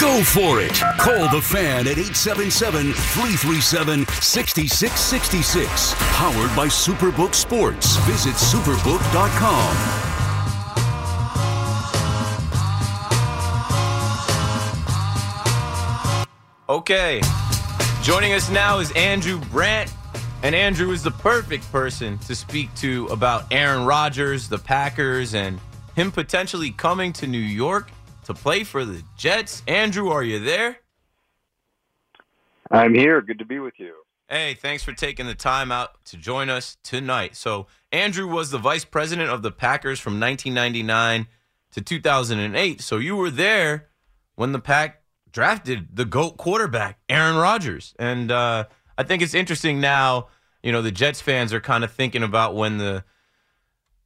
Go for it. Call the fan at 877-337-6666. Powered by Superbook Sports. Visit Superbook.com. Okay. Joining us now is Andrew Brandt. And Andrew is the perfect person to speak to about Aaron Rodgers, the Packers, and him potentially coming to New York to play for the Jets. Andrew, are you there? I'm here. Good to be with you. Hey, thanks for taking the time out to join us tonight. So, Andrew was the vice president of the Packers from 1999 to 2008. So, you were there when the Pack drafted the GOAT quarterback, Aaron Rodgers. And I think it's interesting now, you know, the Jets fans are kind of thinking about when the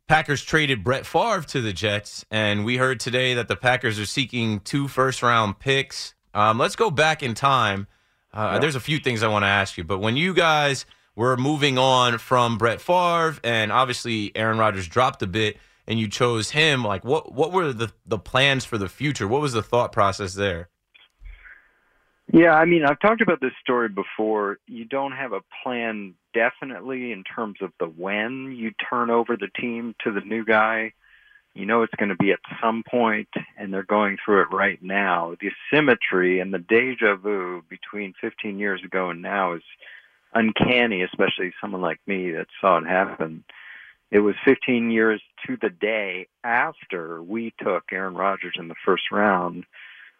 Packers traded Brett Favre to the Jets, and we heard today that the Packers are seeking 2 first-round picks. Let's go back in time. There's a few things I want to ask you, but when you guys were moving on from Brett Favre, and obviously Aaron Rodgers dropped a bit, and you chose him, like what were the plans for the future? What was the thought process there? Yeah, I mean, I've talked about this story before. You don't have a plan definitely in terms of the when you turn over the team to the new guy. You know it's going to be at some point, and they're going through it right now. The symmetry and the deja vu between 15 years ago and now is uncanny, especially someone like me that saw it happen. It was 15 years to the day after we took Aaron Rodgers in the first round,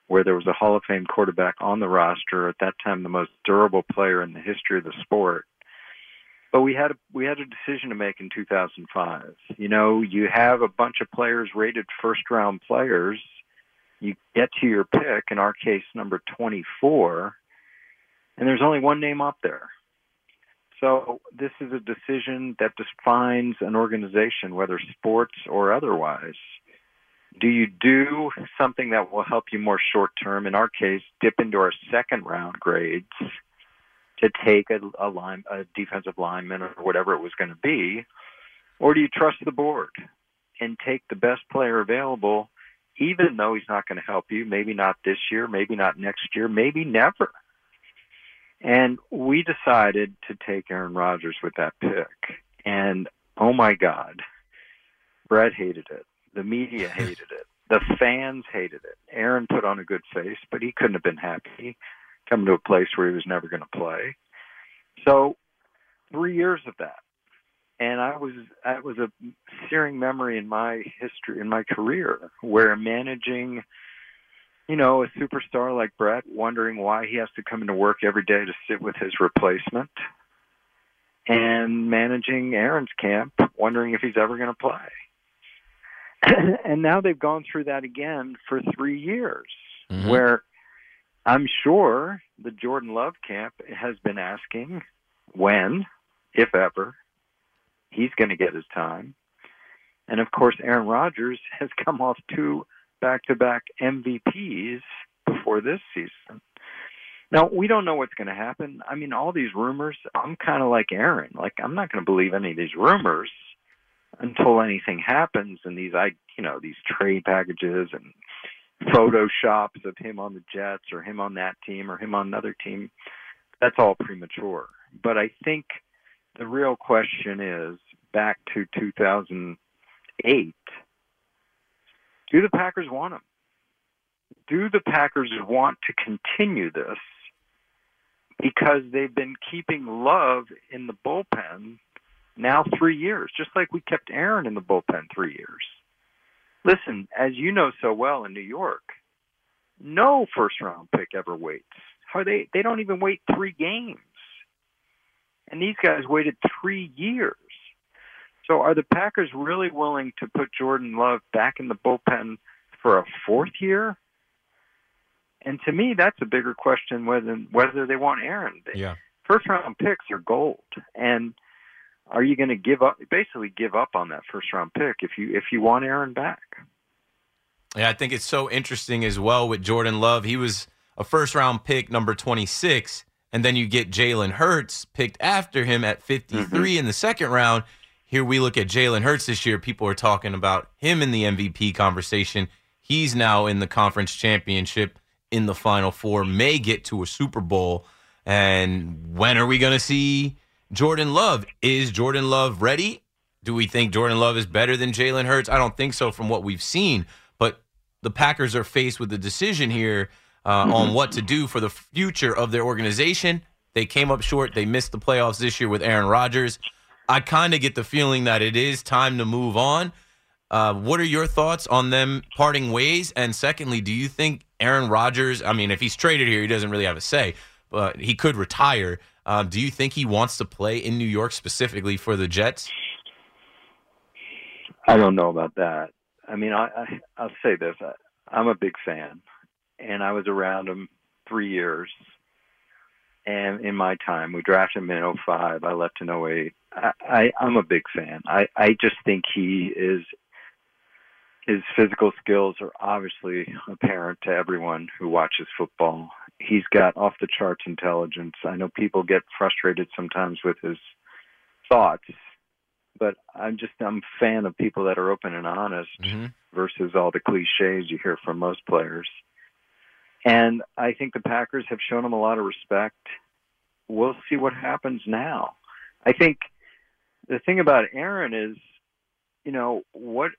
where there was a Hall of Fame quarterback on the roster, at that time the most durable player in the history of the sport. But we had a decision to make in 2005. You know, you have a bunch of players rated first-round players. You get to your pick, in our case, number 24, and there's only one name up there. So this is a decision that defines an organization, whether sports or otherwise. Do you do something that will help you more short-term? In our case, dip into our second-round grades to take a defensive lineman or whatever it was going to be, or do you trust the board and take the best player available, even though he's not going to help you, maybe not this year, maybe not next year, maybe never? And we decided to take Aaron Rodgers with that pick. And, oh, my God, Brett hated it. The media hated it. The fans hated it. Aaron put on a good face, but he couldn't have been happy coming to a place where he was never going to play. So 3 years of that. And that was a searing memory in my history, in my career, where managing, you know, a superstar like Brett, wondering why he has to come into work every day to sit with his replacement, and managing Aaron's camp, wondering if he's ever going to play. And now they've gone through that again for 3 years, mm-hmm. where I'm sure the Jordan Love camp has been asking when, if ever, he's going to get his time. And, of course, Aaron Rodgers has come off 2 back-to-back MVPs before for this season. Now, we don't know what's going to happen. I mean, all these rumors, I'm kind of like Aaron. Like, I'm not going to believe any of these rumors until anything happens. And these trade packages and Photoshops of him on the Jets or him on that team or him on another team, that's all premature. But I think the real question is, back to 2008, do the Packers want him? Do the Packers want to continue this? Because they've been keeping Love in the bullpen now 3 years, just like we kept Aaron in the bullpen 3 years. Listen, as you know so well in New York, no first-round pick ever waits. They don't even wait 3 games. And these guys waited 3 years. So are the Packers really willing to put Jordan Love back in the bullpen for a 4th year? And to me, that's a bigger question whether they want Aaron. Yeah. First-round picks are gold. And are you going to give up on that first-round pick if you want Aaron back? Yeah, I think it's so interesting as well with Jordan Love. He was a first-round pick, number 26, and then you get Jalen Hurts picked after him at 53 in the second round. Here we look at Jalen Hurts this year. People are talking about him in the MVP conversation. He's now in the conference championship in the Final Four, may get to a Super Bowl. And when are we going to see Jordan Love? Is Jordan Love ready? Do we think Jordan Love is better than Jalen Hurts? I don't think so from what we've seen, but the Packers are faced with a decision here on what to do for the future of their organization. They came up short. They missed the playoffs this year with Aaron Rodgers. I kind of get the feeling that it is time to move on. What are your thoughts on them parting ways? And secondly, do you think Aaron Rodgers, I mean, if he's traded here, he doesn't really have a say, but he could retire. Do you think he wants to play in New York specifically for the Jets? I don't know about that. I mean, I'll say this. I'm a big fan, and I was around him 3 years. And in my time, we drafted him in 2005. I left in 2008. I'm a big fan. I just think his physical skills are obviously apparent to everyone who watches football. He's got off-the-charts intelligence. I know people get frustrated sometimes with his thoughts, but I'm a fan of people that are open and honest versus all the cliches you hear from most players. And I think the Packers have shown him a lot of respect. We'll see what happens now. I think the thing about Aaron is, what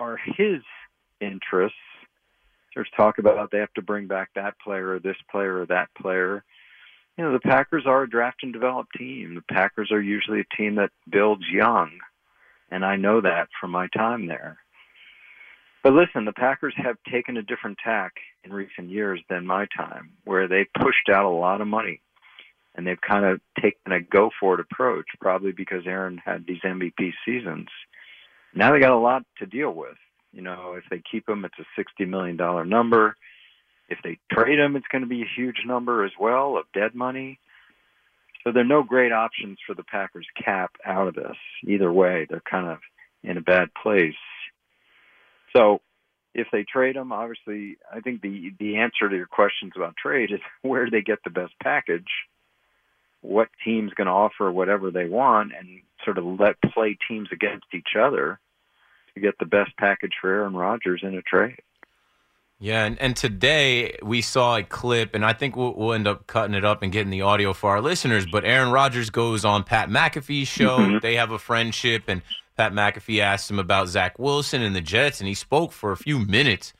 are his interests? There's talk about they have to bring back that player or this player or that player. The Packers are a draft and develop team. The Packers are usually a team that builds young, and I know that from my time there. But listen, the Packers have taken a different tack in recent years than my time, where they pushed out a lot of money, and they've kind of taken a go-for-it approach, probably because Aaron had these MVP seasons. Now they got a lot to deal with. If they keep him, it's a $60 million number. If they trade him, it's going to be a huge number as well of dead money. So there are no great options for the Packers cap out of this. Either way, they're kind of in a bad place. So if they trade him, obviously, I think the answer to your questions about trade is where they get the best package, what team's going to offer whatever they want, and sort of let play teams against each other to get the best package for Aaron Rodgers in a trade. Yeah, and today we saw a clip, and I think we'll end up cutting it up and getting the audio for our listeners, but Aaron Rodgers goes on Pat McAfee's show. They have a friendship, and Pat McAfee asked him about Zach Wilson and the Jets, and he spoke for a few minutes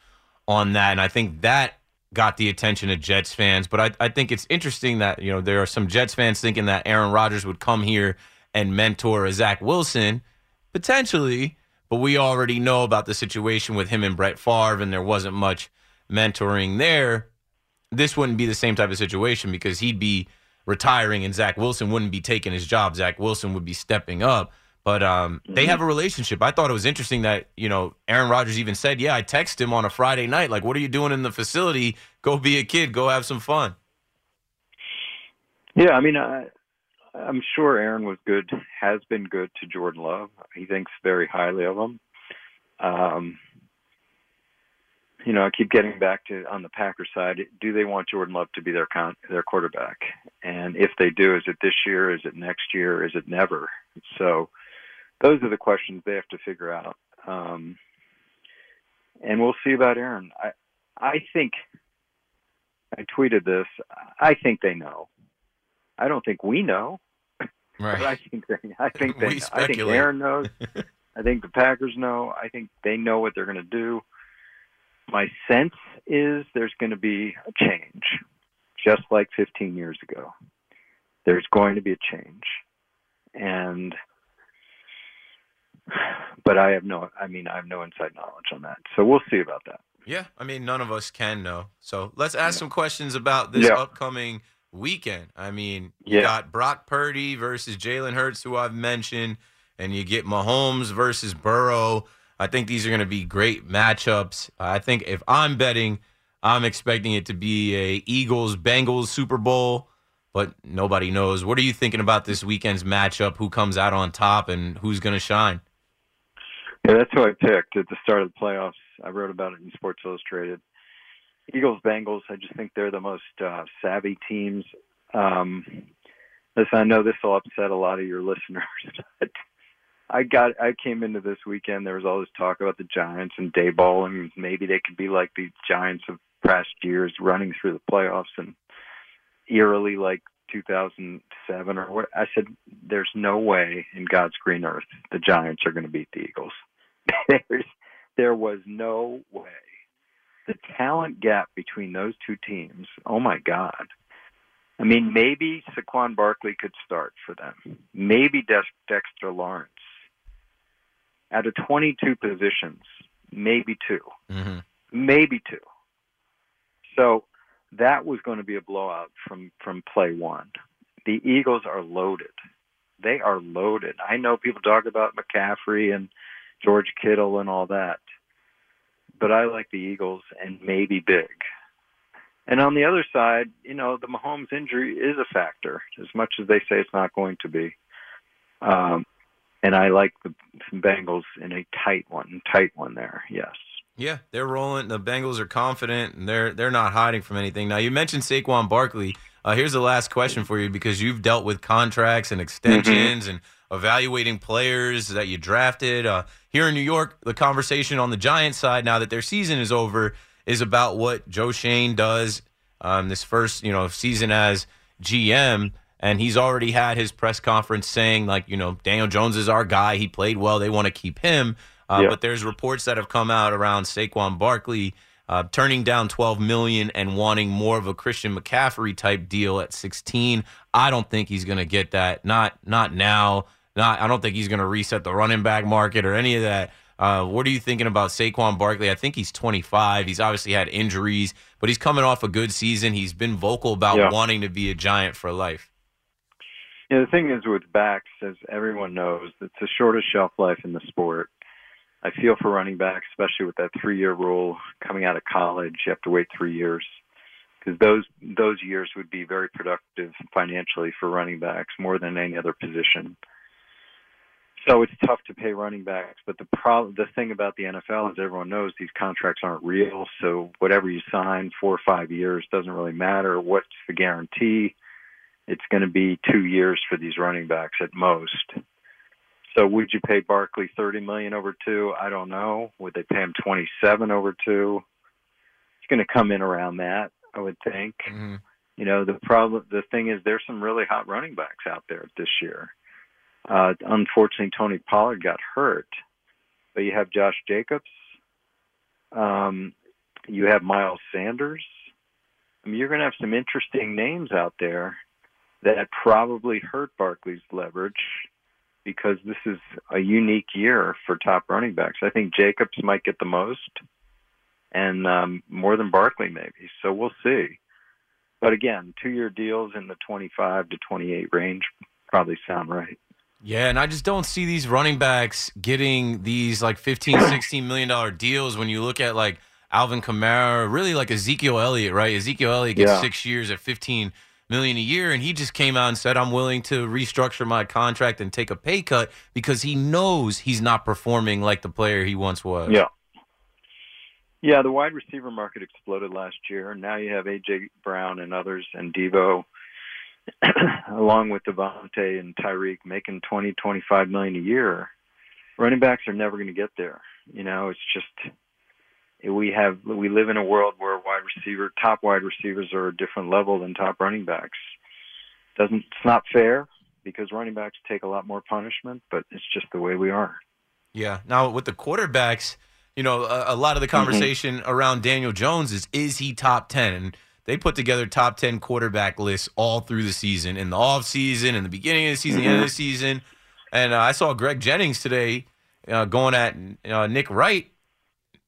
on that, and I think that got the attention of Jets fans. But I think it's interesting that there are some Jets fans thinking that Aaron Rodgers would come here and mentor a Zach Wilson, potentially, but we already know about the situation with him and Brett Favre, and there wasn't much mentoring there. This wouldn't be the same type of situation because he'd be retiring and Zach Wilson wouldn't be taking his job. Zach Wilson would be stepping up. But they have a relationship. I thought it was interesting that, Aaron Rodgers even said, I text him on a Friday night. Like, what are you doing in the facility? Go be a kid. Go have some fun. Yeah, I mean, I'm sure Aaron has been good to Jordan Love. He thinks very highly of him. you know, I keep getting back to on the Packers side, do they want Jordan Love to be their quarterback? And if they do, is it this year? Is it next year? Is it never? So those are the questions they have to figure out. And we'll see about Aaron. I think I tweeted this. I think they know. I don't think we know. Right. But I think they know. I think Aaron knows. I think the Packers know. I think they know what they're going to do. My sense is there's going to be a change, just like 15 years ago. There's going to be a change. But I have no inside knowledge on that. So we'll see about that. Yeah, I mean, none of us can know. So let's ask some questions about this upcoming weekend. I mean, you got Brock Purdy versus Jalen Hurts, who I've mentioned, and you get Mahomes versus Burrow. I think these are going to be great matchups. I think if I'm betting, I'm expecting it to be a Eagles-Bengals Super Bowl, but nobody knows. What are you thinking about this weekend's matchup? Who comes out on top and who's going to shine? Yeah, that's who I picked at the start of the playoffs. I wrote about it in Sports Illustrated. Eagles-Bengals, I just think they're the most savvy teams. Listen, I know this will upset a lot of your listeners, but I came into this weekend, there was all this talk about the Giants and Daboll, and maybe they could be like the Giants of past years running through the playoffs and eerily like 2007 or what. I said, there's no way in God's green earth the Giants are going to beat the Eagles. There was no way. The talent gap between those two teams, oh, my God. I mean, maybe Saquon Barkley could start for them. Maybe Dexter Lawrence. Out of 22 positions, maybe two. Mm-hmm. Maybe two. So that was going to be a blowout from play one. The Eagles are loaded. They are loaded. I know people talk about McCaffrey and George Kittle and all that. But I like the Eagles and maybe big. And on the other side, you know, the Mahomes injury is a factor, as much as they say it's not going to be. And I like the Bengals in a tight one there, yes. Yeah, they're rolling. The Bengals are confident, and they're not hiding from anything. Now, you mentioned Saquon Barkley. Here's the last question for you, because you've dealt with contracts and extensions and evaluating players that you drafted. Here in New York, the conversation on the Giants side, now that their season is over, is about what Joe Shane does this first, you know, season as GM, and he's already had his press conference saying, like, you know, Daniel Jones is our guy. He played well. They want to keep him. But there's reports that have come out around Saquon Barkley turning down $12 million and wanting more of a Christian McCaffrey-type deal at $16. I don't think he's going to get that. Not now. I don't think he's going to reset the running back market or any of that. What are you thinking about Saquon Barkley? I think he's 25. He's obviously had injuries, but he's coming off a good season. He's been vocal about wanting to be a Giant for life. Yeah, the thing is with backs, as everyone knows, it's the shortest shelf life in the sport. I feel for running backs, especially with that 3-year rule coming out of college. You have to wait 3 years because those years would be very productive financially for running backs more than any other position. So it's tough to pay running backs, but the thing about the NFL is everyone knows these contracts aren't real, so whatever you sign 4 or 5 years doesn't really matter. What's the guarantee? It's going to be 2 years for these running backs at most. So would you pay Barkley $30 million over 2? I don't know. Would they pay him $27 over 2? It's going to come in around that, I would think. Mm-hmm. You know, the thing is there's some really hot running backs out there this year. Unfortunately, Tony Pollard got hurt, but you have Josh Jacobs. You have Miles Sanders. I mean, you're going to have some interesting names out there that probably hurt Barkley's leverage because this is a unique year for top running backs. I think Jacobs might get the most and more than Barkley maybe, so we'll see. But again, 2-year deals in the 25 to 28 range probably sound right. Yeah, and I just don't see these running backs getting these like $15, $16 million deals when you look at like Alvin Kamara, really like Ezekiel Elliott, right? Ezekiel Elliott gets 6 years at $15 million a year, and he just came out and said, I'm willing to restructure my contract and take a pay cut because he knows he's not performing like the player he once was. Yeah. Yeah, the wide receiver market exploded last year. Now you have A.J. Brown and others and Devo, along with Devontae and Tyreek, making $20-25 million a year. Running backs are never going to get there. You know, it's just we live in a world where top wide receivers are a different level than top running backs. It's not fair because running backs take a lot more punishment, but it's just the way we are. Yeah. Now with the quarterbacks, you know, a lot of the conversation around Daniel Jones is he top 10? And they put together top 10 quarterback lists all through the season, in the offseason, in the beginning of the season, the end of the season. And I saw Greg Jennings today going at Nick Wright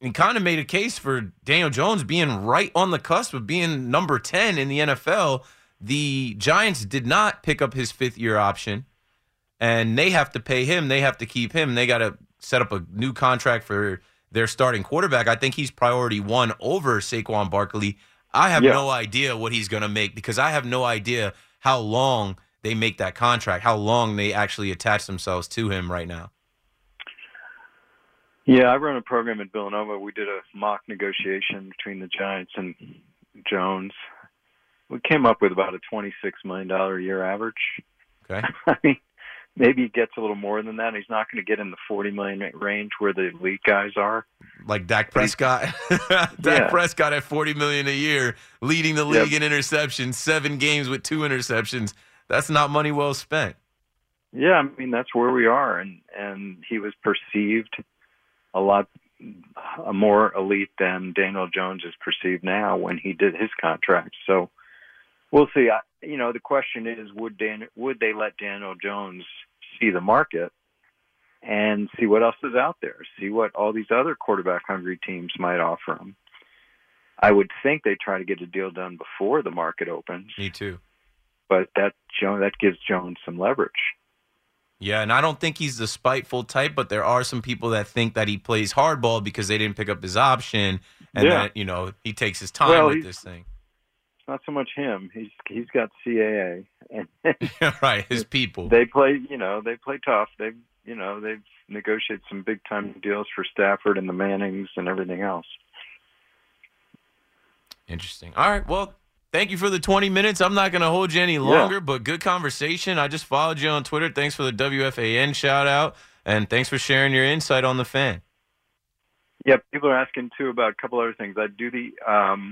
and kind of made a case for Daniel Jones being right on the cusp of being number 10 in the NFL. The Giants did not pick up his fifth-year option, and they have to pay him. They have to keep him. They got to set up a new contract for their starting quarterback. I think he's priority one over Saquon Barkley. I have no idea what he's going to make because I have no idea how long they make that contract, how long they actually attach themselves to him right now. Yeah, I run a program at Villanova. We did a mock negotiation between the Giants and Jones. We came up with about a $26 million a year average. Okay. I mean, maybe he gets a little more than that. He's not going to get in the $40 million range where the elite guys are. Like Dak Prescott. Dak Prescott at $40 million a year, leading the league in interceptions, 7 games with 2 interceptions. That's not money well spent. Yeah, I mean, that's where we are. And he was perceived a lot more elite than Daniel Jones is perceived now when he did his contract. So we'll see. The question is, would they let Daniel Jones see the market and see what else is out there, see what all these other quarterback-hungry teams might offer him? I would think they try to get a deal done before the market opens. Me too. But that gives Jones some leverage. Yeah, and I don't think he's the spiteful type, but there are some people that think that he plays hardball because they didn't pick up his option and that, he takes his time with this thing. It's not so much him. He's got CAA. Right, his people. They play tough. They've negotiated some big-time deals for Stafford and the Mannings and everything else. Interesting. All right, well, thank you for the 20 minutes. I'm not going to hold you any longer, but good conversation. I just followed you on Twitter. Thanks for the WFAN shout-out, and thanks for sharing your insight on the fan. Yeah, people are asking, too, about a couple other things. I do the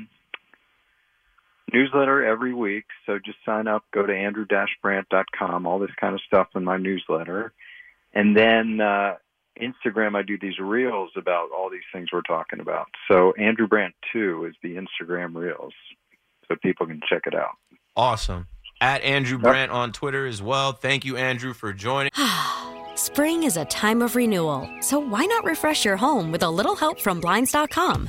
newsletter every week, so just sign up. Go to andrew-brandt.com, all this kind of stuff in my newsletter. And then Instagram, I do these reels about all these things we're talking about. So Andrew Brandt 2 is the Instagram reels. So people can check it out. Awesome. At Andrew Brandt on Twitter as well. Thank you, Andrew, for joining. Spring is a time of renewal, so why not refresh your home with a little help from Blinds.com?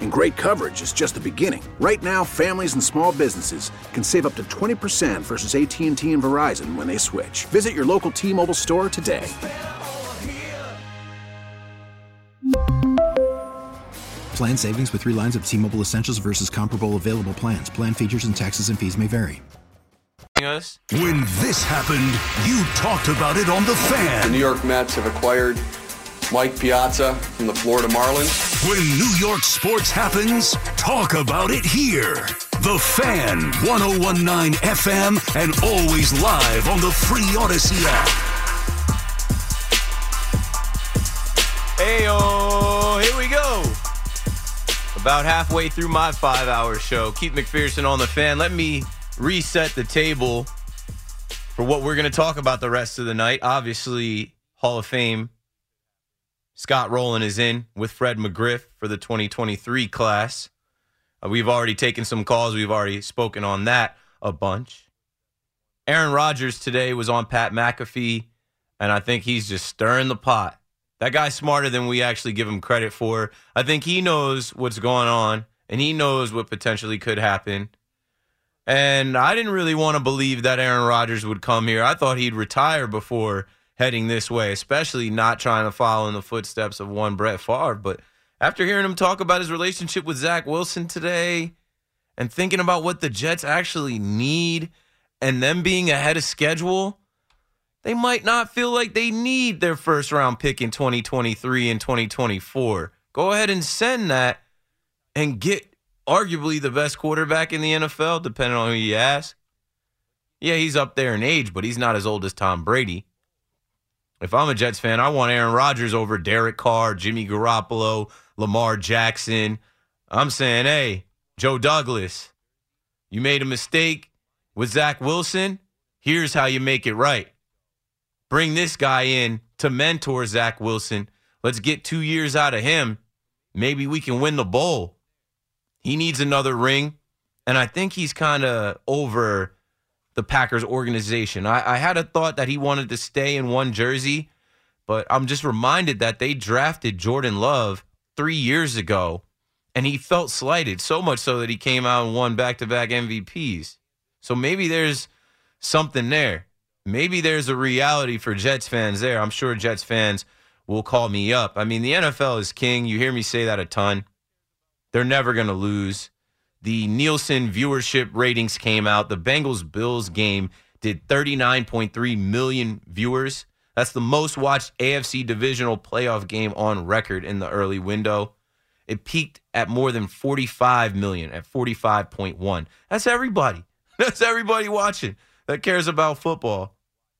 And great coverage is just the beginning. Right now, families and small businesses can save up to 20% versus AT&T and Verizon when they switch. Visit your local T-Mobile store today. Plan savings with 3 lines of T-Mobile Essentials versus comparable available plans. Plan features and taxes and fees may vary. When this happened, you talked about it on The Fan. The New York Mets have acquired Mike Piazza from the Florida Marlins. When New York sports happens, talk about it here. The Fan, 101.9 FM, and always live on the free Odyssey app. Heyo, here we go. About halfway through my 5-hour show. Keith McPherson on The Fan. Let me reset the table for what we're going to talk about the rest of the night. Obviously, Hall of Fame. Scott Rolen is in with Fred McGriff for the 2023 class. We've already taken some calls. We've already spoken on that a bunch. Aaron Rodgers today was on Pat McAfee, and I think he's just stirring the pot. That guy's smarter than we actually give him credit for. I think he knows what's going on, and he knows what potentially could happen. And I didn't really want to believe that Aaron Rodgers would come here. I thought he'd retire before heading this way, especially not trying to follow in the footsteps of one Brett Favre. But after hearing him talk about his relationship with Zach Wilson today and thinking about what the Jets actually need and them being ahead of schedule, they might not feel like they need their first-round pick in 2023 and 2024. Go ahead and send that and get arguably the best quarterback in the NFL, depending on who you ask. Yeah, he's up there in age, but he's not as old as Tom Brady. If I'm a Jets fan, I want Aaron Rodgers over Derek Carr, Jimmy Garoppolo, Lamar Jackson. I'm saying, hey, Joe Douglas, you made a mistake with Zach Wilson. Here's how you make it right. Bring this guy in to mentor Zach Wilson. Let's get 2 years out of him. Maybe we can win the bowl. He needs another ring, and I think he's kind of over the Packers organization. I had a thought that he wanted to stay in one jersey, but I'm just reminded that they drafted Jordan Love 3 years ago, and he felt slighted, so much so that he came out and won back-to-back MVPs. So maybe there's something there. Maybe there's a reality for Jets fans there. I'm sure Jets fans will call me up. I mean, the NFL is king. You hear me say that a ton. They're never going to lose. The Nielsen viewership ratings came out. The Bengals-Bills game did 39.3 million viewers. That's the most watched AFC divisional playoff game on record in the early window. It peaked at more than 45 million, at 45.1. That's everybody. That's everybody watching that cares about football.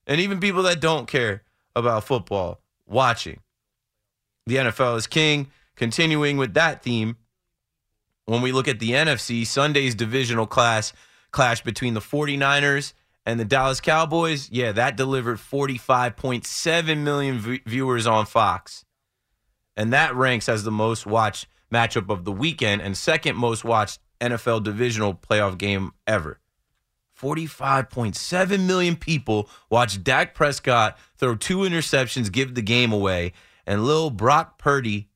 And even people that don't care about football watching. The NFL is king. Continuing with that theme, when we look at the NFC, Sunday's divisional clash between the 49ers and the Dallas Cowboys, yeah, that delivered 45.7 million viewers on Fox. And that ranks as the most watched matchup of the weekend and second most watched NFL divisional playoff game ever. 45.7 million people watched Dak Prescott throw 2 interceptions, give the game away, and little Brock Purdy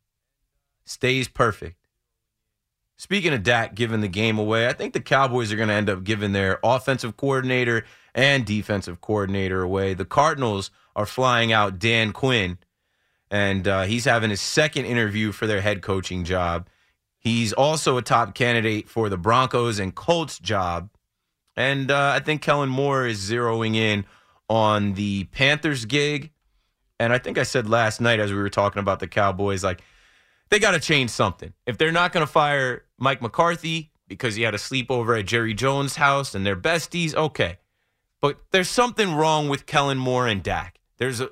stays perfect. Speaking of Dak giving the game away, I think the Cowboys are going to end up giving their offensive coordinator and defensive coordinator away. The Cardinals are flying out Dan Quinn, And he's having his second interview for their head coaching job. He's also a top candidate for the Broncos and Colts job. And I think Kellen Moore is zeroing in on the Panthers gig. And I think I said last night as we were talking about the Cowboys, like, they got to change something. If they're not going to fire Mike McCarthy because he had a sleepover at Jerry Jones' house and they're besties, okay. But there's something wrong with Kellen Moore and Dak. There's a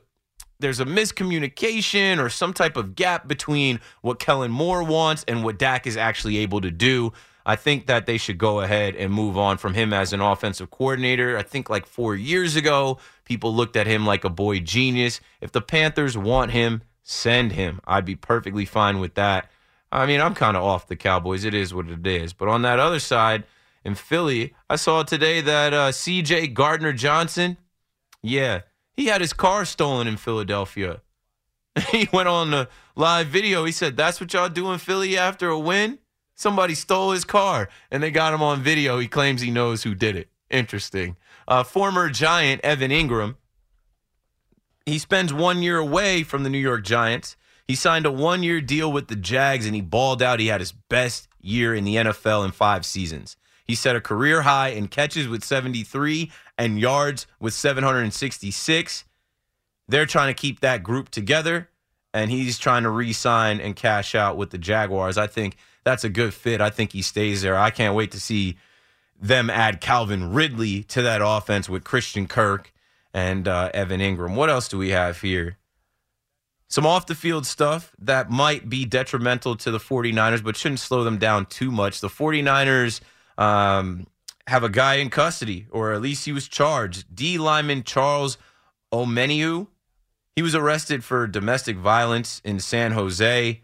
miscommunication or some type of gap between what Kellen Moore wants and what Dak is actually able to do. I think that they should go ahead and move on from him as an offensive coordinator. I think like 4 years ago, people looked at him like a boy genius. If the Panthers want him, send him. I'd be perfectly fine with that. I mean, I'm kind of off the Cowboys. It is what it is. But on that other side, in Philly, I saw today that C.J. Gardner-Johnson, he had his car stolen in Philadelphia. He went on the live video. He said, that's what y'all do in Philly after a win? Somebody stole his car, and they got him on video. He claims he knows who did it. Interesting. Former Giant Evan Engram, he spends 1 year away from the New York Giants. He signed a one-year deal with the Jags, and he balled out. He had his best year in the NFL in 5 seasons. He set a career high in catches with 73 and yards with 766. They're trying to keep that group together, and he's trying to re-sign and cash out with the Jaguars. I think that's a good fit. I think he stays there. I can't wait to see them add Calvin Ridley to that offense with Christian Kirk and Evan Engram. What else do we have here? Some off-the-field stuff that might be detrimental to the 49ers, but shouldn't slow them down too much. The 49ers have a guy in custody, or at least he was charged. D lineman Charles Omeniu. He was arrested for domestic violence in San Jose.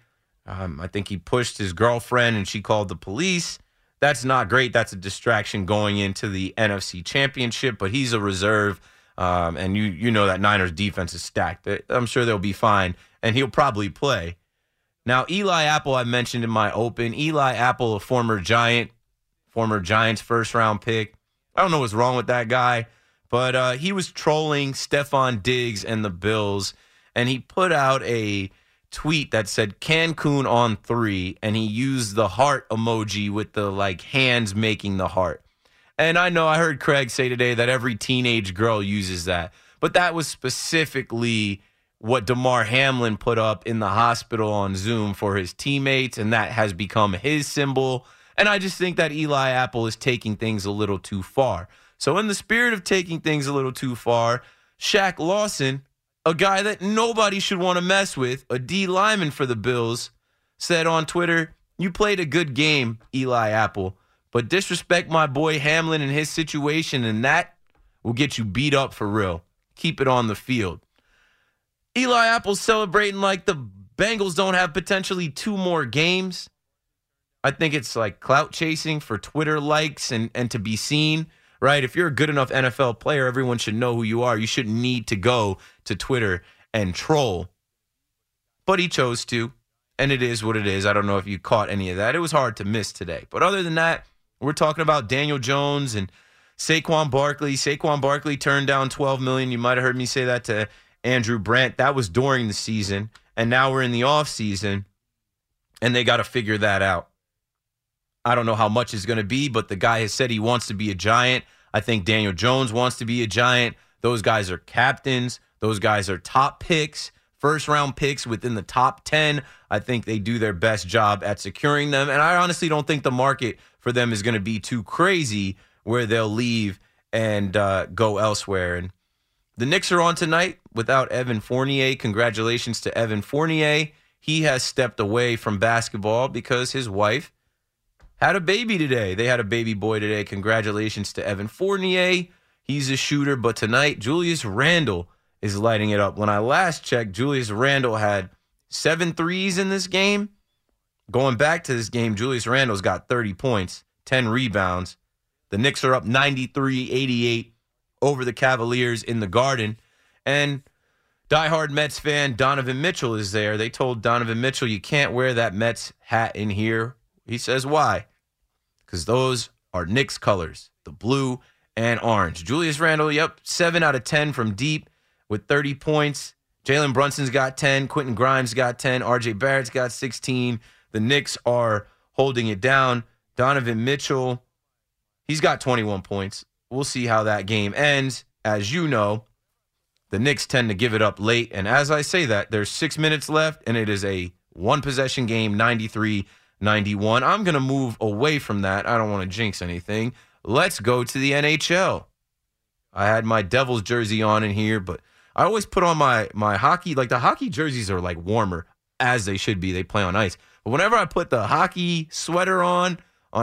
I think he pushed his girlfriend and she called the police. That's not great. That's a distraction going into the NFC Championship, but he's a reserve. And you know that Niners defense is stacked. I'm sure they'll be fine, and he'll probably play. Now, Eli Apple, I mentioned in my open. Eli Apple, a former Giants first-round pick. I don't know what's wrong with that guy, but he was trolling Stephon Diggs and the Bills, and he put out a tweet that said Cancun on 3, and he used the heart emoji with the like hands making the heart. And I know I heard Craig say today that every teenage girl uses that, but that was specifically what Damar Hamlin put up in the hospital on Zoom for his teammates, and that has become his symbol. And I just think that Eli Apple is taking things a little too far. So in the spirit of taking things a little too far, Shaq Lawson, a guy that nobody should want to mess with, a D lineman for the Bills, said on Twitter, "You played a good game, Eli Apple, but disrespect my boy Hamlin and his situation, and that will get you beat up for real. Keep it on the field." Eli Apple's celebrating like the Bengals don't have potentially 2 more games. I think it's like clout chasing for Twitter likes and to be seen. Right? If you're a good enough NFL player, everyone should know who you are. You shouldn't need to go to Twitter and troll. But he chose to, and it is what it is. I don't know if you caught any of that. It was hard to miss today. But other than that, we're talking about Daniel Jones and Saquon Barkley. Saquon Barkley turned down $12 million. You might have heard me say that to Andrew Brandt. That was during the season, and now we're in the offseason, and they got to figure that out. I don't know how much it's going to be, but the guy has said he wants to be a Giant. I think Daniel Jones wants to be a Giant. Those guys are captains. Those guys are top picks, first-round picks within the top 10. I think they do their best job at securing them, and I honestly don't think the market for them is going to be too crazy where they'll leave and go elsewhere. And the Knicks are on tonight without Evan Fournier. Congratulations to Evan Fournier. He has stepped away from basketball because his wife had a baby today. They had a baby boy today. Congratulations to Evan Fournier. He's a shooter, but tonight Julius Randle is lighting it up. When I last checked, Julius Randle had 7 threes in this game. Going back to this game, Julius Randle's got 30 points, 10 rebounds. The Knicks are up 93-88 over the Cavaliers in the Garden. And diehard Mets fan Donovan Mitchell is there. They told Donovan Mitchell, you can't wear that Mets hat in here. He says, why? Because those are Knicks colors, the blue and orange. Julius Randle, 7 out of 10 from deep with 30 points. Jalen Brunson's got 10. Quentin Grimes got 10. R.J. Barrett's got 16. The Knicks are holding it down. Donovan Mitchell, he's got 21 points. We'll see how that game ends. As you know, the Knicks tend to give it up late. And as I say that, there's 6 minutes left, and it is a one-possession game, 93-91. I'm going to move away from that. I don't want to jinx anything. Let's go to the NHL. I had my Devils jersey on in here, but I always put on my hockey. Like, the hockey jerseys are, like, warmer, as they should be. They play on ice. But whenever I put the hockey sweater on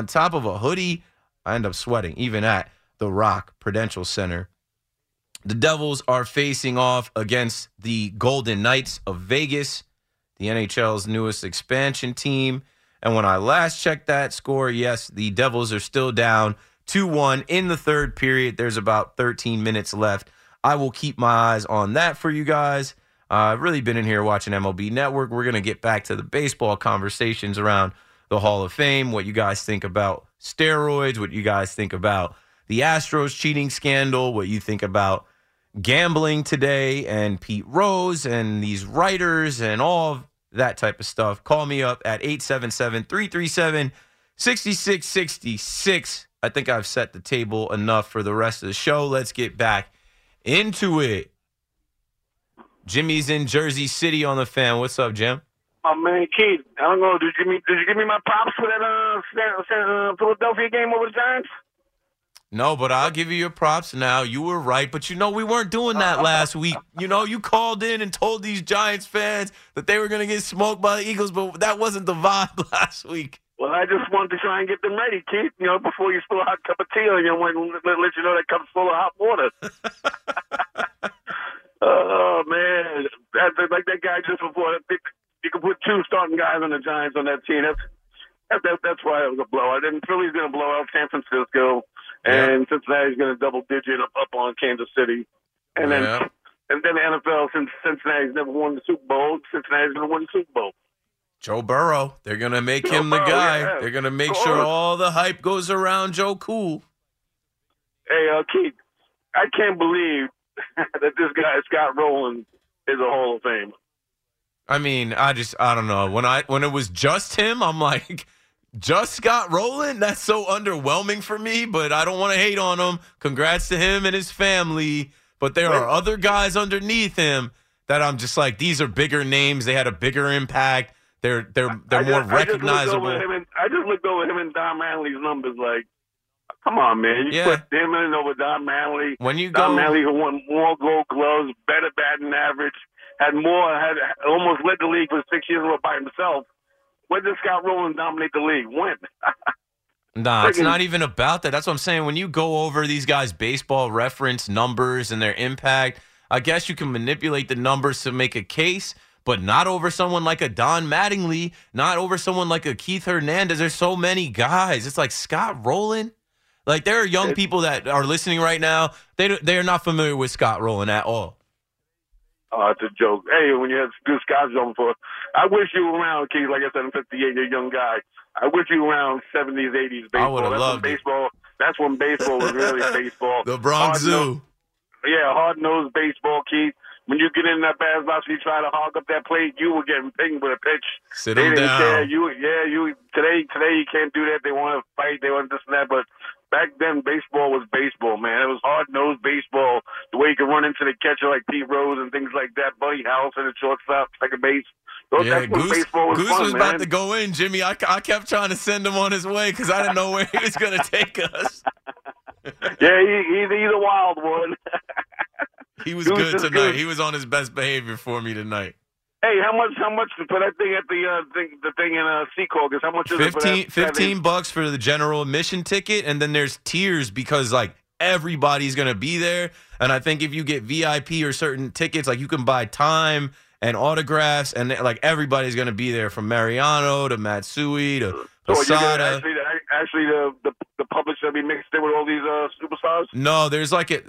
top of a hoodie, I end up sweating, even at the Rock Prudential Center. The Devils are facing off against the Golden Knights of Vegas, the NHL's newest expansion team. And when I last checked that score, yes, the Devils are still down 2-1 in the third period. There's about 13 minutes left. I will keep my eyes on that for you guys. I've really been in here watching MLB Network. We're going to get back to the baseball conversations around the Hall of Fame, what you guys think about steroids, what you guys think about the Astros cheating scandal, what you think about gambling today and Pete Rose and these writers and all of that type of stuff. Call me up at 877-337-6666. I think I've set the table enough for the rest of the show. Let's get back into it. Jimmy's in Jersey City on the fan. What's up, Jim? Oh, man, Keith, I don't know. Did you give me my props for that Philadelphia game over the Giants? No, but I'll give you your props now. You were right, but you know we weren't doing that last week. You know, you called in and told these Giants fans that they were going to get smoked by the Eagles, but that wasn't the vibe last week. Well, I just wanted to try and get them ready, Keith, you know, before you spill a hot cup of tea on you and let you know that cup's full of hot water. Oh, man. Like that guy just before. You can put two starting guys on the Giants on that team. That's why it was a blowout. And Philly's going to blow out San Francisco, and Cincinnati's going to double-digit up on Kansas City. And then the NFL, since Cincinnati's never won the Super Bowl, Cincinnati's going to win the Super Bowl. Joe Burrow, they're going to make him the guy. Yeah. They're going to make sure all the hype goes around Joe Cool. Hey, Keith, I can't believe that this guy, Scott Rolen, is a Hall of Famer. I mean, I don't know. When it was just him, I'm like, just Scott Rolen? That's so underwhelming for me, but I don't want to hate on him. Congrats to him and his family. But there are other guys underneath him that I'm just like, these are bigger names. They had a bigger impact. They're more recognizable. I just looked over him and Don Mattingly's numbers like, come on, man. You put him in over Don Mattingly. Don Mattingly, who won more Gold Gloves, better batting average, had almost led the league for 6 years by himself. When did Scott Rolen dominate the league? When? It's not even about that. That's what I'm saying. When you go over these guys' baseball reference numbers and their impact, I guess you can manipulate the numbers to make a case, but not over someone like a Don Mattingly, not over someone like a Keith Hernandez. There's so many guys. It's like Scott Rolen. Like, there are young people that are listening right now. They are not familiar with Scott Rolen at all. Oh, it's a joke. Hey, when you have Goose Gossage on for, I wish you were around, Keith. Like I said, I'm 58, you're a young guy. I wish you were around 70s, 80s baseball. I would have loved baseball. That's when baseball was really baseball. The Bronx Zoo. Yeah, hard-nosed baseball, Keith. When you get in that bad box and you try to hog up that plate, you were getting pinged with a pitch. Sit him down. Care. Today you can't do that. They want to fight. They want this and that, but back then, baseball was baseball, man. It was hard-nosed baseball, the way you could run into the catcher like Pete Rose and things like that, Buddy House at the shortstop, second base. That's when baseball was fun, man. Goose was about to go in, Jimmy. I kept trying to send him on his way because I didn't know where he was going to take us. Yeah, he's a wild one. He was good tonight. Good. He was on his best behavior for me tonight. Hey, how much for that thing at the thing in Seacoast? How much is it for that? $15 for the general admission ticket, and then there's tiers because like everybody's gonna be there. And I think if you get VIP or certain tickets, like you can buy time and autographs, and like everybody's gonna be there from Mariano to Matsui to Posada. Actually, the public's gonna be mixed in with all these superstars. No, there's like a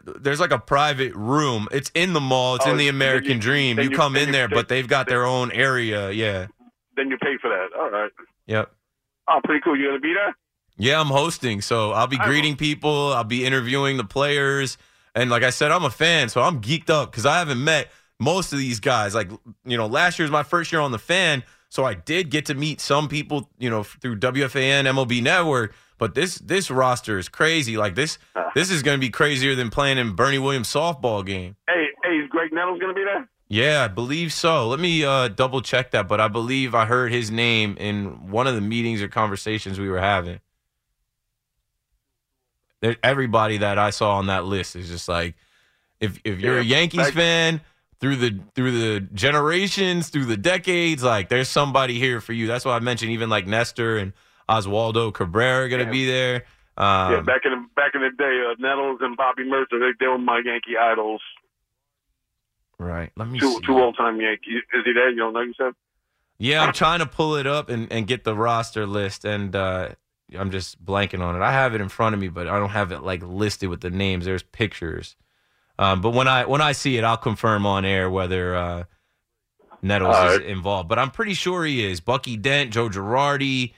private room. It's in the mall. It's in the American Dream. You come in there, but they've got their own area. Yeah. Then you pay for that. All right. Yep. Oh, pretty cool. You gonna be there? Yeah, I'm hosting, so I'll be greeting people. I'll be interviewing the players, and like I said, I'm a fan, so I'm geeked up because I haven't met most of these guys. Like, you know, last year was my first year on the fan, so I did get to meet some people, you know, through WFAN, MLB Network. But this roster is crazy. Like, this is going to be crazier than playing in Bernie Williams' softball game. Hey, is Graig Nettles going to be there? Yeah, I believe so. Let me double check that, but I believe I heard his name in one of the meetings or conversations we were having. Everybody that I saw on that list is just like, if you're a Yankees fan through the generations, through the decades, like there's somebody here for you. That's why I mentioned even like Nestor and Oswaldo Cabrera are going to be there. Back in the day, Nettles and Bobby Mercer, they were my Yankee idols. Right. Let me see. Two all-time Yankees. Is he there? You don't know, you said? Yeah, I'm trying to pull it up and get the roster list, and I'm just blanking on it. I have it in front of me, but I don't have it like listed with the names. There's pictures. But when I see it, I'll confirm on air whether Nettles is involved. But I'm pretty sure he is. Bucky Dent, Joe Girardi,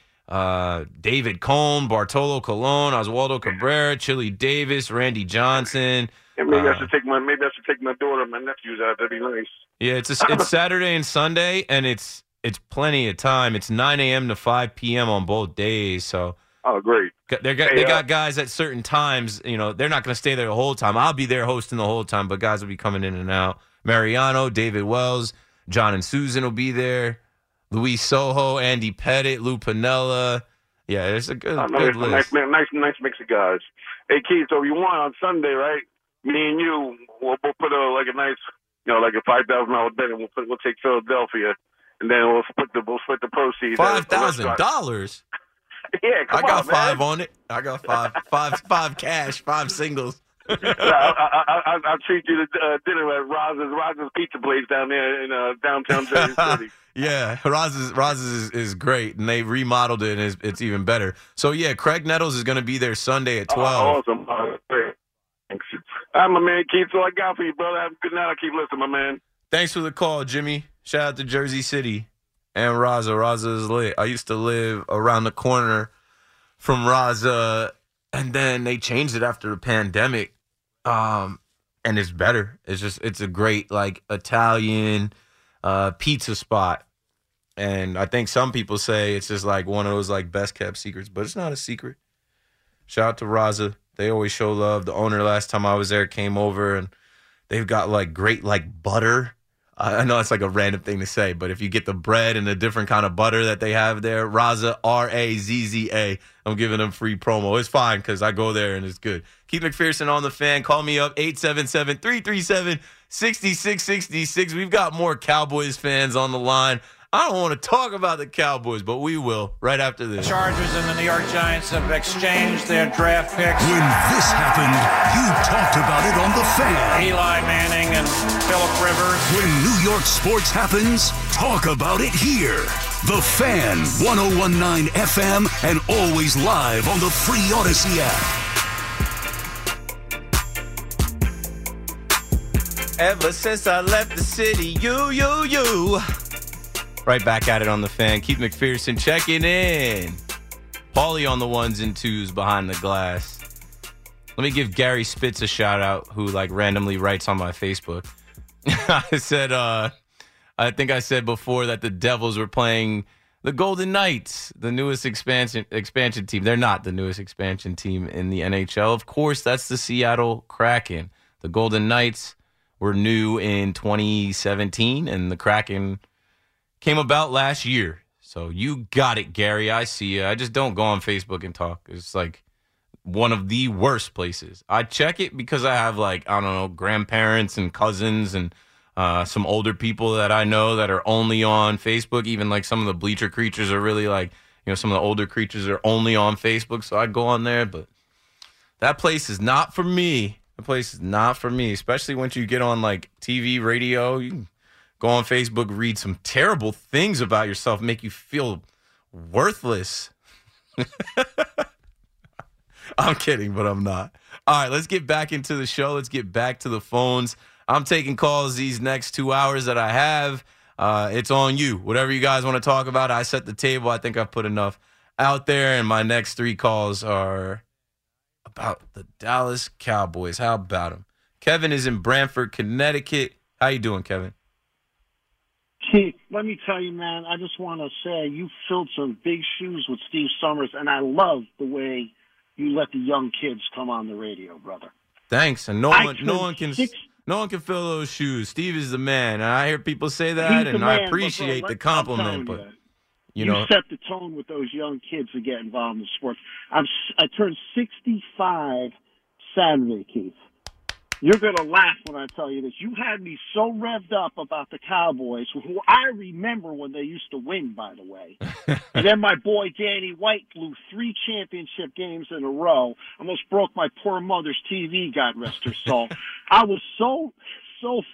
David Cone, Bartolo Colon, Oswaldo Cabrera, Chili Davis, Randy Johnson. And maybe I should take my daughter and my nephews out. That'd be nice. Yeah, it's Saturday and Sunday, and it's plenty of time. It's 9 a.m. to 5 p.m. on both days. So great. They got guys at certain times. You know, they're not going to stay there the whole time. I'll be there hosting the whole time, but guys will be coming in and out. Mariano, David Wells, John and Susan will be there. Luis Sojo, Andy Pettit, Lou Piniella. Yeah, there's a good list. Nice mix of guys. Hey, Keith, so you want on Sunday, right? Me and you, we'll put a nice $5,000 bet, and we'll take Philadelphia, and then we'll split the proceeds. $5,000? Yeah, I got five cash, five singles. I'll treat you to dinner at Roz's Pizza Place down there in downtown Jersey City. Yeah, Roz's is great, and they remodeled it, and it's even better. So yeah, Graig Nettles is going to be there Sunday at 12. Awesome, great. Thanks. All right, my man, Keith. That's all I got for you, brother. Have a good night. I'll keep listening, my man. Thanks for the call, Jimmy. Shout out to Jersey City and Raza. Raza is lit. I used to live around the corner from Raza, and then they changed it after the pandemic. And it's better. It's a great, like, Italian pizza spot. And I think some people say it's just like one of those, like, best kept secrets, but it's not a secret. Shout out to Raza. They always show love. The owner last time I was there came over, and they've got, like, great, like, butter. I know it's, like, a random thing to say, but if you get the bread and the different kind of butter that they have there, Raza, R-A-Z-Z-A, I'm giving them free promo. It's fine because I go there, and it's good. Keith McPherson on the fan. Call me up, 877-337-6666. We've got more Cowboys fans on the line. I don't want to talk about the Cowboys, but we will right after this. The Chargers and the New York Giants have exchanged their draft picks. When this happened, you talked about it on The Fan. Eli Manning and Phillip Rivers. When New York sports happens, talk about it here. The Fan, 101.9 FM, and always live on the free Odyssey app. Ever since I left the city, you. Right back at it on The Fan. Keith McPherson checking in. Paulie on the ones and twos behind the glass. Let me give Gary Spitz a shout out, who like randomly writes on my Facebook. I said, I think I said before that the Devils were playing the Golden Knights, the newest expansion team. They're not the newest expansion team in the NHL. Of course, that's the Seattle Kraken. The Golden Knights were new in 2017, and the Kraken came about last year. So you got it, Gary. I see you. I just don't go on Facebook and talk. It's like one of the worst places. I check it because I have, like, I don't know, grandparents and cousins and some older people that I know that are only on Facebook. Even like some of the bleacher creatures are really like, you know, some of the older creatures are only on Facebook. So I go on there, but that place is not for me. The place is not for me, especially once you get on, like, TV, radio. You can go on Facebook, read some terrible things about yourself, make you feel worthless. I'm kidding, but I'm not. All right, let's get back into the show. Let's get back to the phones. I'm taking calls these next 2 hours that I have. It's on you. Whatever you guys want to talk about, I set the table. I think I've put enough out there, and my next three calls are about the Dallas Cowboys. How about them? Kevin is in Brantford, Connecticut. How you doing, Kevin? Keith, let me tell you, man, I just want to say you filled some big shoes with Steve Summers, and I love the way you let the young kids come on the radio, brother. Thanks, and no one can fill those shoes. Steve is the man, and I hear people say that, and I appreciate the compliment. But you set the tone with those young kids to get involved in sports. I turned 65 Saturday, Keith. You're going to laugh when I tell you this. You had me so revved up about the Cowboys, who I remember when they used to win, by the way. And then my boy Danny White blew 3 championship games in a row. Almost broke my poor mother's TV, God rest her soul. I was so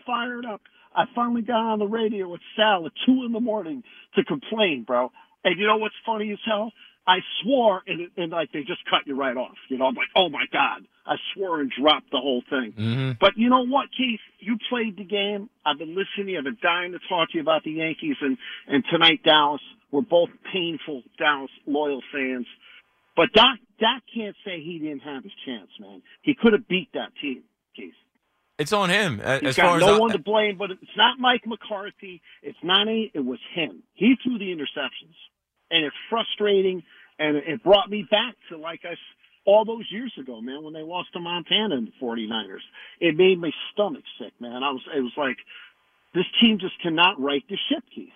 fired up. I finally got on the radio with Sal at 2 in the morning to complain, bro. And you know what's funny as hell? I swore, and like they just cut you right off. You know, I'm like, oh, my God. I swore and dropped the whole thing. Mm-hmm. But you know what, Keith? You played the game. I've been listening. I've been dying to talk to you about the Yankees. And tonight, Dallas, we're both painful Dallas loyal fans. But Doc can't say he didn't have his chance, man. He could have beat that team, Keith. It's on him. He's got no one to blame, but it's not Mike McCarthy. It's not me. It was him. He threw the interceptions. And it's frustrating, and it brought me back to, all those years ago, man, when they lost to Montana and the 49ers. It made my stomach sick, man. It was like, this team just cannot right the ship, Keith.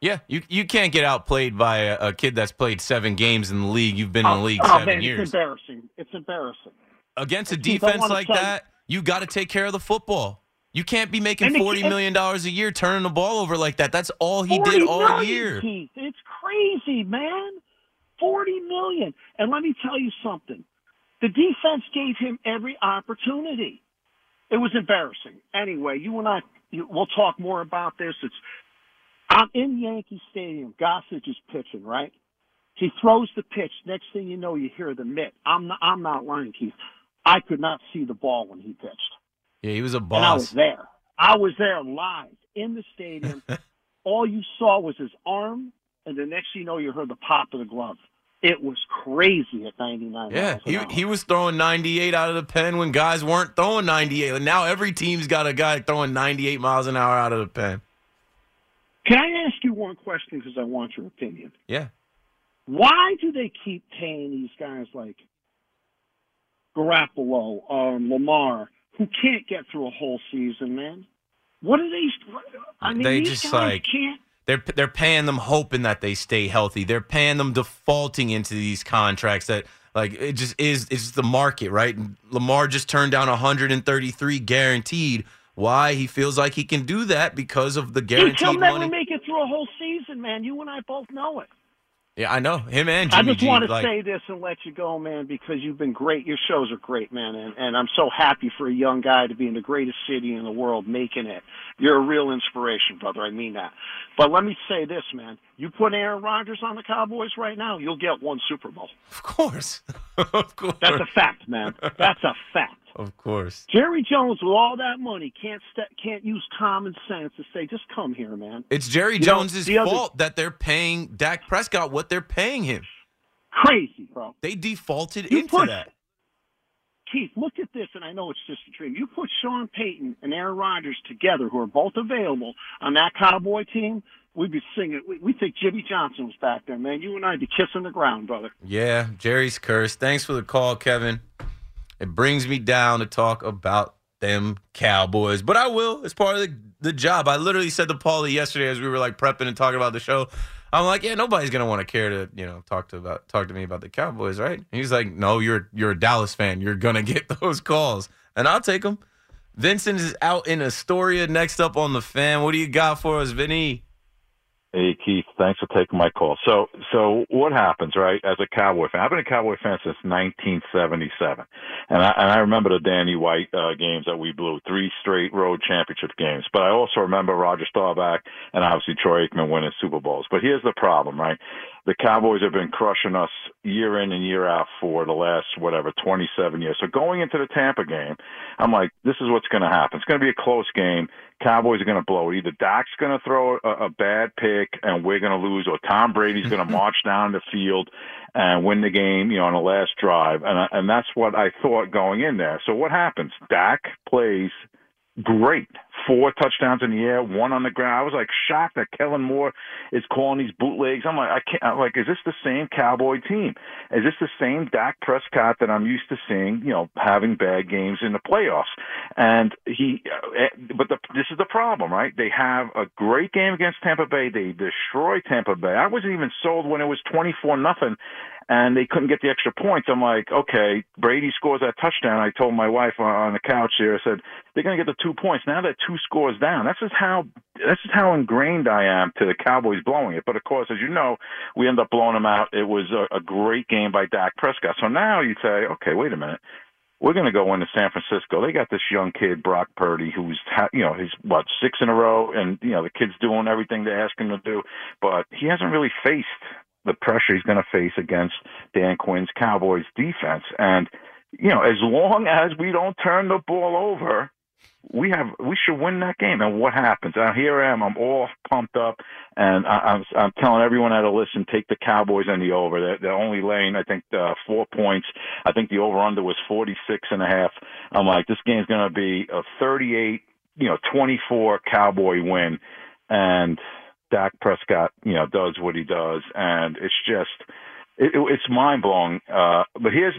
Yeah, you can't get outplayed by a kid that's played 7 games in the league. You've been in the league 7 years. It's embarrassing. It's embarrassing. Against a defense like that, you got to take care of the football. You can't be making $40 million a year turning the ball over like that. That's all he did all year. Keith, it's crazy, man. $40 million. And let me tell you something. The defense gave him every opportunity. It was embarrassing. Anyway, you and I, we'll talk more about this. I'm in Yankee Stadium. Gossage is pitching, right? He throws the pitch. Next thing you know, you hear the mitt. I'm not lying, Keith. I could not see the ball when he pitched. Yeah, he was a boss. And I was there. I was there live in the stadium. All you saw was his arm, and the next thing you know, you heard the pop of the glove. It was crazy at 99. Yeah, he was throwing 98 out of the pen when guys weren't throwing 98. And now every team's got a guy throwing 98 miles an hour out of the pen. Can I ask you one question because I want your opinion? Yeah. Why do they keep paying these guys like Garoppolo, Lamar, who can't get through a whole season, man? What are they? I mean, they these just guys like can't. They're paying them hoping that they stay healthy. They're paying them defaulting into these contracts that it just is. It's the market, right? Lamar just turned down 133 guaranteed. Why? He feels like he can do that because of the guaranteed money. He'll never make it through a whole season, man. You and I both know it. Yeah, I know him and Jimmy. I just want to say this and let you go, man, because you've been great. Your shows are great, man, and I'm so happy for a young guy to be in the greatest city in the world making it. You're a real inspiration, brother. I mean that. But let me say this, man. You put Aaron Rodgers on the Cowboys right now, you'll get 1 Super Bowl. Of course. Of course. That's a fact, man. That's a fact. Of course. Jerry Jones, with all that money, can't use common sense to say, just come here, man. It's Jerry Jones' fault that they're paying Dak Prescott what they're paying him. Crazy, bro. They defaulted into that. Keith, look at this, and I know it's just a dream. You put Sean Payton and Aaron Rodgers together, who are both available on that Cowboy team, we'd be singing. We think Jimmy Johnson was back there, man. You and I would be kissing the ground, brother. Yeah, Jerry's cursed. Thanks for the call, Kevin. It brings me down to talk about them Cowboys. But I will. It's part of the job. I literally said to Paulie yesterday as we were prepping and talking about the show, I'm like, yeah, nobody's going to want to care to, talk to me about the Cowboys, right? And he's like, no, you're a Dallas fan. You're going to get those calls. And I'll take them. Vincent is out in Astoria next up on the fan. What do you got for us, Vinny? Hey, Keith, thanks for taking my call. So what happens, right, as a Cowboy fan? I've been a Cowboy fan since 1977. And I remember the Danny White games that we blew, 3 straight road championship games. But I also remember Roger Staubach and obviously Troy Aikman winning Super Bowls. But here's the problem, right? The Cowboys have been crushing us year in and year out for the last, 27 years. So going into the Tampa game, I'm like, this is what's going to happen. It's going to be a close game. Cowboys are going to blow it. Either Doc's going to throw a bad pick and we're going to lose, or Tom Brady's going to march down the field and win the game, on the last drive. And that's what I thought going in there. So what happens? Dak plays great. 4 touchdowns in the air, 1 on the ground. I was, like, shocked that Kellen Moore is calling these bootlegs. I'm like, is this the same Cowboy team? Is this the same Dak Prescott that I'm used to seeing, you know, having bad games in the playoffs? And this is the problem, right? They have a great game against Tampa Bay. They destroy Tampa Bay. I wasn't even sold when it was 24-0. And they couldn't get the extra points. I'm like, okay, Brady scores that touchdown. I told my wife on the couch here, I said, they're going to get the 2 points. Now they're 2 scores down. That's just how ingrained I am to the Cowboys blowing it. But, of course, as you know, we end up blowing them out. It was a great game by Dak Prescott. So now you say, okay, wait a minute. We're going to go into San Francisco. They got this young kid, Brock Purdy, who's, you know, he's, 6 in a row. And, you know, the kid's doing everything they ask him to do. But he hasn't really faced the pressure he's going to face against Dan Quinn's Cowboys defense. And, you know, as long as we don't turn the ball over, we should win that game. And what happens? Now, here I am. I'm all pumped up, and I'm telling everyone how to listen, take the Cowboys and the over. They're only laying, I think, 4 points. I think the over-under was 46.5. I'm like, this game's going to be a 38, 24 Cowboy win. And Dak Prescott, does what he does, and it's just it's mind-blowing. But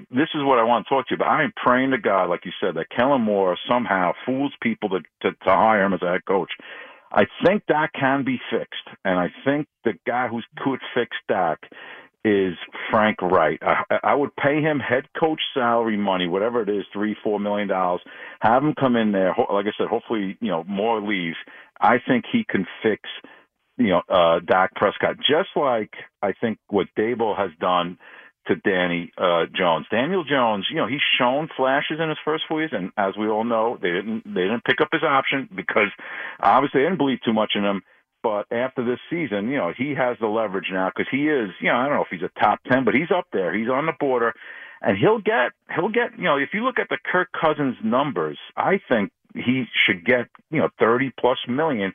this is what I want to talk to you about. I am praying to God, like you said, that Kellen Moore somehow fools people to hire him as a head coach. I think Dak can be fixed, and I think the guy who could fix Dak is Frank Reich. I would pay him head coach salary money, whatever it is, $3-4 million. Have him come in there. Like I said, hopefully, Moore leaves. I think he can fix Dak Prescott, just like I think what Dable has done to Daniel Jones. Daniel Jones, he's shown flashes in his first 4 years, and as we all know, they didn't pick up his option because obviously they didn't believe too much in him. But after this season, he has the leverage now because he is, I don't know if he's a top 10, but he's up there. He's on the border, and he'll get, if you look at the Kirk Cousins numbers, I think he should get, 30+ million.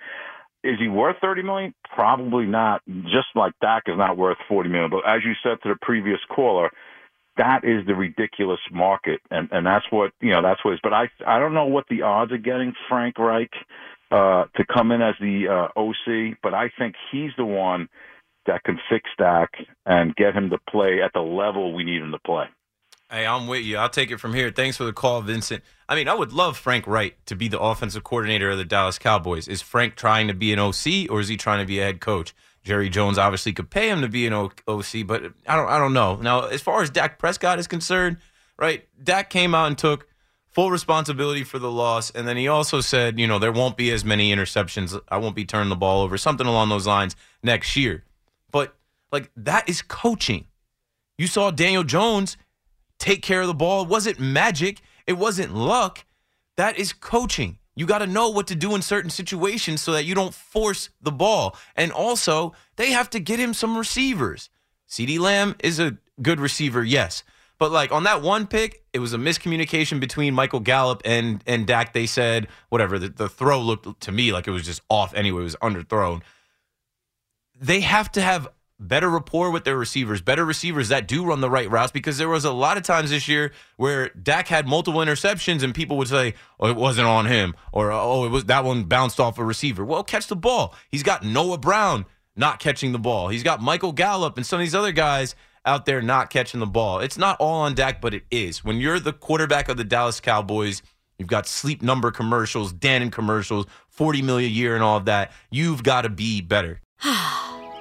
Is he worth $30 million? Probably not, just like Dak is not worth $40 million. But as you said to the previous caller, that is the ridiculous market, and that's what it is. But I don't know what the odds are getting Frank Reich to come in as the OC, but I think he's the one that can fix Dak and get him to play at the level we need him to play. Hey, I'm with you. I'll take it from here. Thanks for the call, Vincent. I mean, I would love Frank Wright to be the offensive coordinator of the Dallas Cowboys. Is Frank trying to be an OC, or is he trying to be a head coach? Jerry Jones obviously could pay him to be an OC, but I don't know. Now, as far as Dak Prescott is concerned, right, Dak came out and took full responsibility for the loss, and then he also said, there won't be as many interceptions. I won't be turning the ball over, something along those lines next year. But, like, that is coaching. You saw Daniel Jones take care of the ball. It wasn't magic. It wasn't luck. That is coaching. You got to know what to do in certain situations so that you don't force the ball. And also, they have to get him some receivers. CeeDee Lamb is a good receiver, yes. But, like, on that one pick, it was a miscommunication between Michael Gallup and Dak. They said, whatever, the throw looked to me like it was just off anyway. It was underthrown. They have to have better rapport with their receivers, better receivers that do run the right routes, because there was a lot of times this year where Dak had multiple interceptions and people would say, oh, it wasn't on him, or, oh, it was that one bounced off a receiver. Well, catch the ball. He's got Noah Brown not catching the ball. He's got Michael Gallup and some of these other guys out there not catching the ball. It's not all on Dak, but it is. When you're the quarterback of the Dallas Cowboys, you've got Sleep Number commercials, Dannon commercials, $40 million a year and all of that. You've got to be better.